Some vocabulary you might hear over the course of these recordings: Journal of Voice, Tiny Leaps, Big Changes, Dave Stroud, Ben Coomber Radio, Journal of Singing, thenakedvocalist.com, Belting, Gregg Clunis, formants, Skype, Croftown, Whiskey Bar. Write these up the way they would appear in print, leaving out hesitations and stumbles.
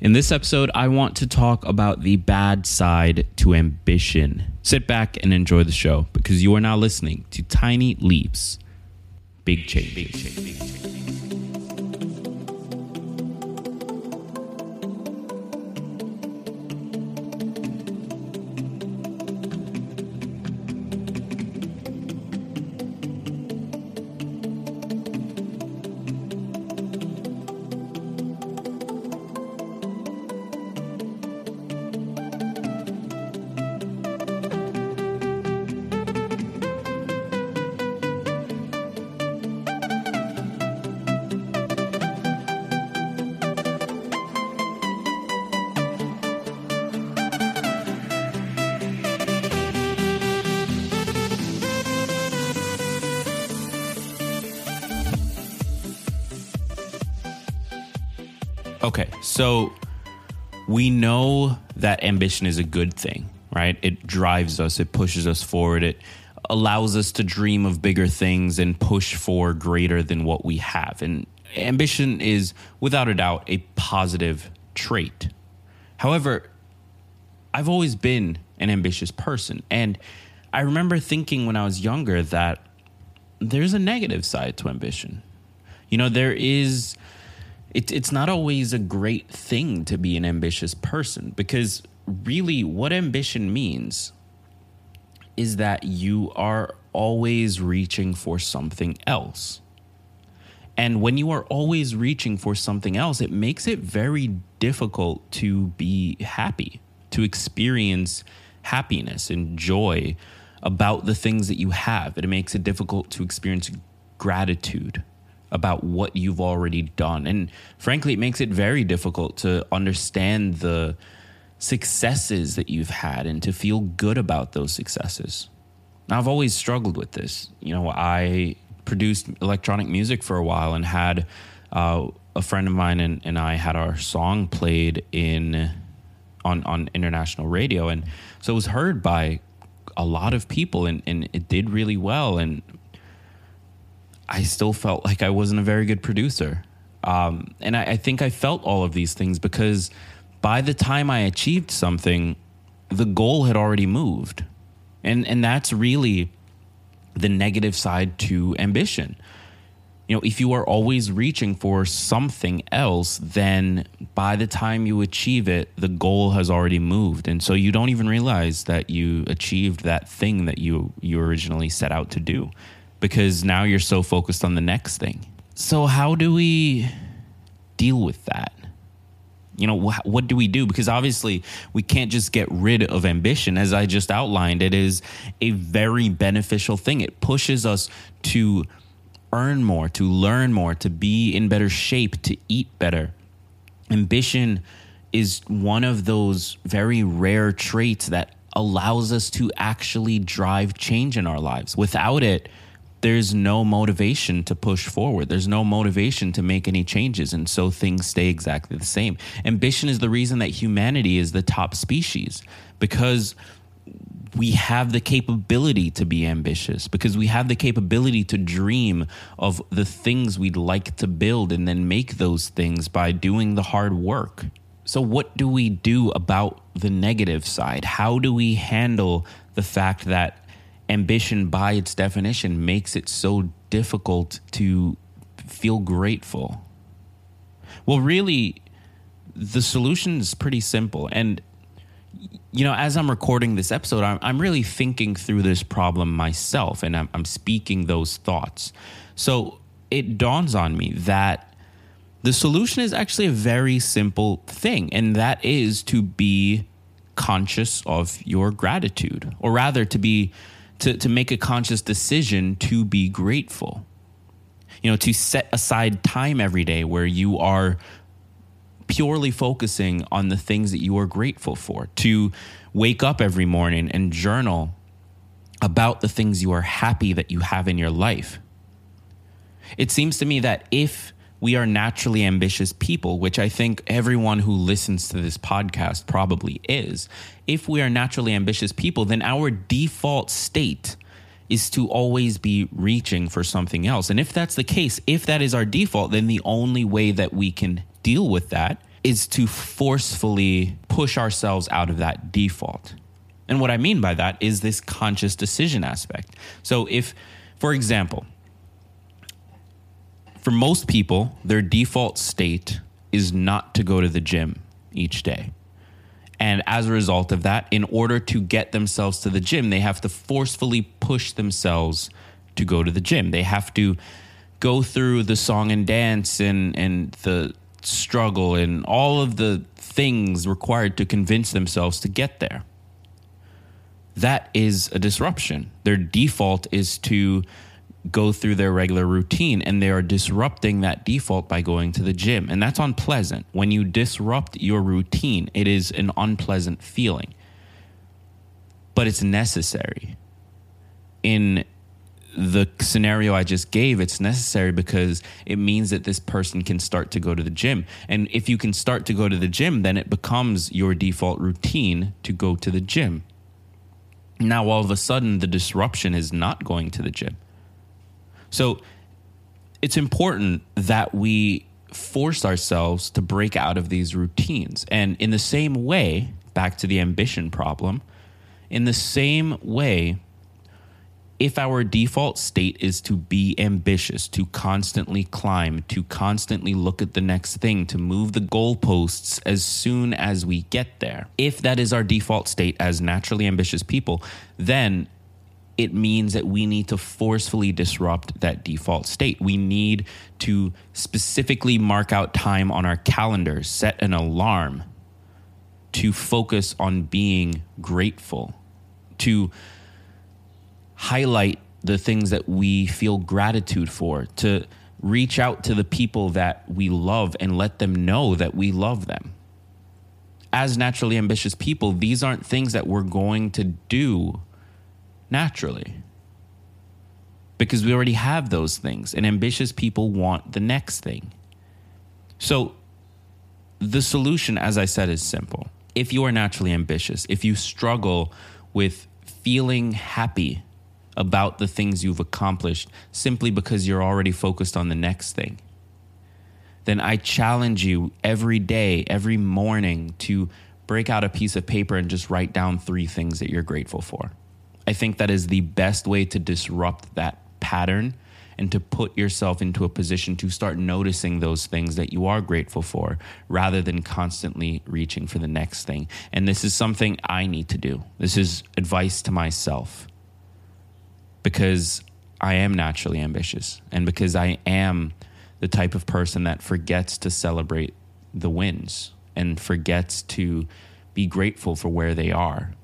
In this episode, I want to talk about the bad side to ambition. Sit back and enjoy the show, because you are now listening to Tiny Leaps, Big Changes. Big Changes. Big Changes. Okay, so we know that ambition is a good thing, right? It drives us, it pushes us forward, it allows us to dream of bigger things and push for greater than what we have. And ambition is, without a doubt, a positive trait. However, I've always been an ambitious person, and I remember thinking when I was younger that there's a negative side to ambition. You know, there is... It's not always a great thing to be an ambitious person, because really what ambition means is that you are always reaching for something else. And when you are always reaching for something else, it makes it very difficult to be happy, to experience happiness and joy about the things that you have. It makes it difficult to experience gratitude about what you've already done. And frankly, it makes it very difficult to understand the successes that you've had and to feel good about those successes. Now, I've always struggled with this. You know, I produced electronic music for a while and had a friend of mine and I had our song played on international radio. And so it was heard by a lot of people and it did really well. And I still felt like I wasn't a very good producer. And I think I felt all of these things because by the time I achieved something, the goal had already moved. And that's really the negative side to ambition. You know, if you are always reaching for something else, then by the time you achieve it, the goal has already moved. And so you don't even realize that you achieved that thing that you originally set out to do, because now you're so focused on the next thing. So how do we deal with that? You know, what do we do? Because obviously we can't just get rid of ambition. As I just outlined, it is a very beneficial thing. It pushes us to earn more, to learn more, to be in better shape, to eat better. Ambition is one of those very rare traits that allows us to actually drive change in our lives. Without it, there's no motivation to push forward. There's no motivation to make any changes. And so things stay exactly the same. Ambition is the reason that humanity is the top species, because we have the capability to be ambitious, because we have the capability to dream of the things we'd like to build and then make those things by doing the hard work. So what do we do about the negative side? How do we handle the fact that ambition, by its definition, makes it so difficult to feel grateful? Well, really, the solution is pretty simple. And, you know, as I'm recording this episode, I'm really thinking through this problem myself, and I'm speaking those thoughts. So it dawns on me that the solution is actually a very simple thing, and that is to be conscious of your gratitude, or rather to make a conscious decision to be grateful. You know, to set aside time every day where you are purely focusing on the things that you are grateful for, to wake up every morning and journal about the things you are happy that you have in your life. It seems to me that if we are naturally ambitious people, which I think everyone who listens to this podcast probably is, if we are naturally ambitious people, then our default state is to always be reaching for something else. And if that's the case, if that is our default, then the only way that we can deal with that is to forcefully push ourselves out of that default. And what I mean by that is this conscious decision aspect. So if, for example, for most people, their default state is not to go to the gym each day. And as a result of that, in order to get themselves to the gym, they have to forcefully push themselves to go to the gym. They have to go through the song and dance and the struggle and all of the things required to convince themselves to get there. That is a disruption. Their default is to go through their regular routine, and they are disrupting that default by going to the gym. And that's unpleasant. When you disrupt your routine, it is an unpleasant feeling, but it's necessary. In the scenario I just gave, it's necessary because it means that this person can start to go to the gym. And if you can start to go to the gym, then it becomes your default routine to go to the gym. Now, all of a sudden, the disruption is not going to the gym. So it's important that we force ourselves to break out of these routines. And in the same way, back to the ambition problem, in the same way, if our default state is to be ambitious, to constantly climb, to constantly look at the next thing, to move the goalposts as soon as we get there, if that is our default state as naturally ambitious people, then it means that we need to forcefully disrupt that default state. We need to specifically mark out time on our calendar, set an alarm to focus on being grateful, to highlight the things that we feel gratitude for, to reach out to the people that we love and let them know that we love them. As naturally ambitious people, these aren't things that we're going to do naturally, because we already have those things, and ambitious people want the next thing. So the solution, as I said, is simple. If you are naturally ambitious, if you struggle with feeling happy about the things you've accomplished simply because you're already focused on the next thing, then I challenge you every day, every morning, to break out a piece of paper and just write down 3 things that you're grateful for. I think that is the best way to disrupt that pattern and to put yourself into a position to start noticing those things that you are grateful for rather than constantly reaching for the next thing. And this is something I need to do. This is advice to myself, because I am naturally ambitious and because I am the type of person that forgets to celebrate the wins and forgets to be grateful for where they are.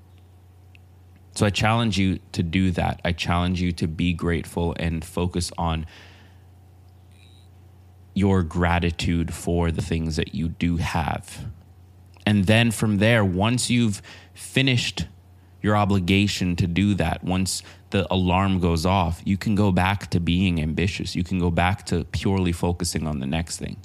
So I challenge you to do that. I challenge you to be grateful and focus on your gratitude for the things that you do have. And then from there, once you've finished your obligation to do that, once the alarm goes off, you can go back to being ambitious. You can go back to purely focusing on the next thing.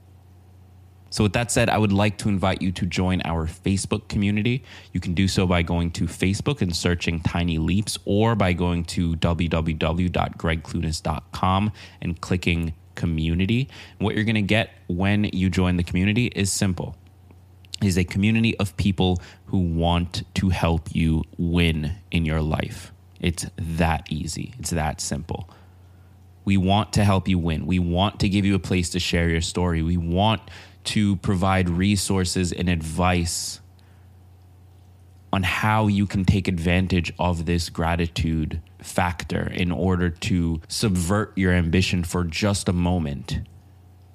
So with that said, I would like to invite you to join our Facebook community. You can do so by going to Facebook and searching Tiny Leaps, or by going to www.greggclunis.com and clicking community. And what you're going to get when you join the community is simple. It is a community of people who want to help you win in your life. It's that easy. It's that simple. We want to help you win. We want to give you a place to share your story. We want to provide resources and advice on how you can take advantage of this gratitude factor in order to subvert your ambition for just a moment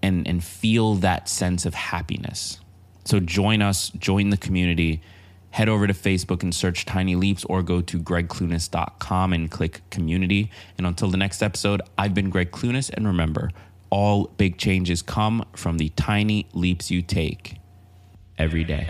and feel that sense of happiness. So join us, join the community, head over to Facebook and search Tiny Leaps or go to greggclunis.com and click community. And until the next episode, I've been Gregg Clunis. And remember, all big changes come from the tiny leaps you take every day.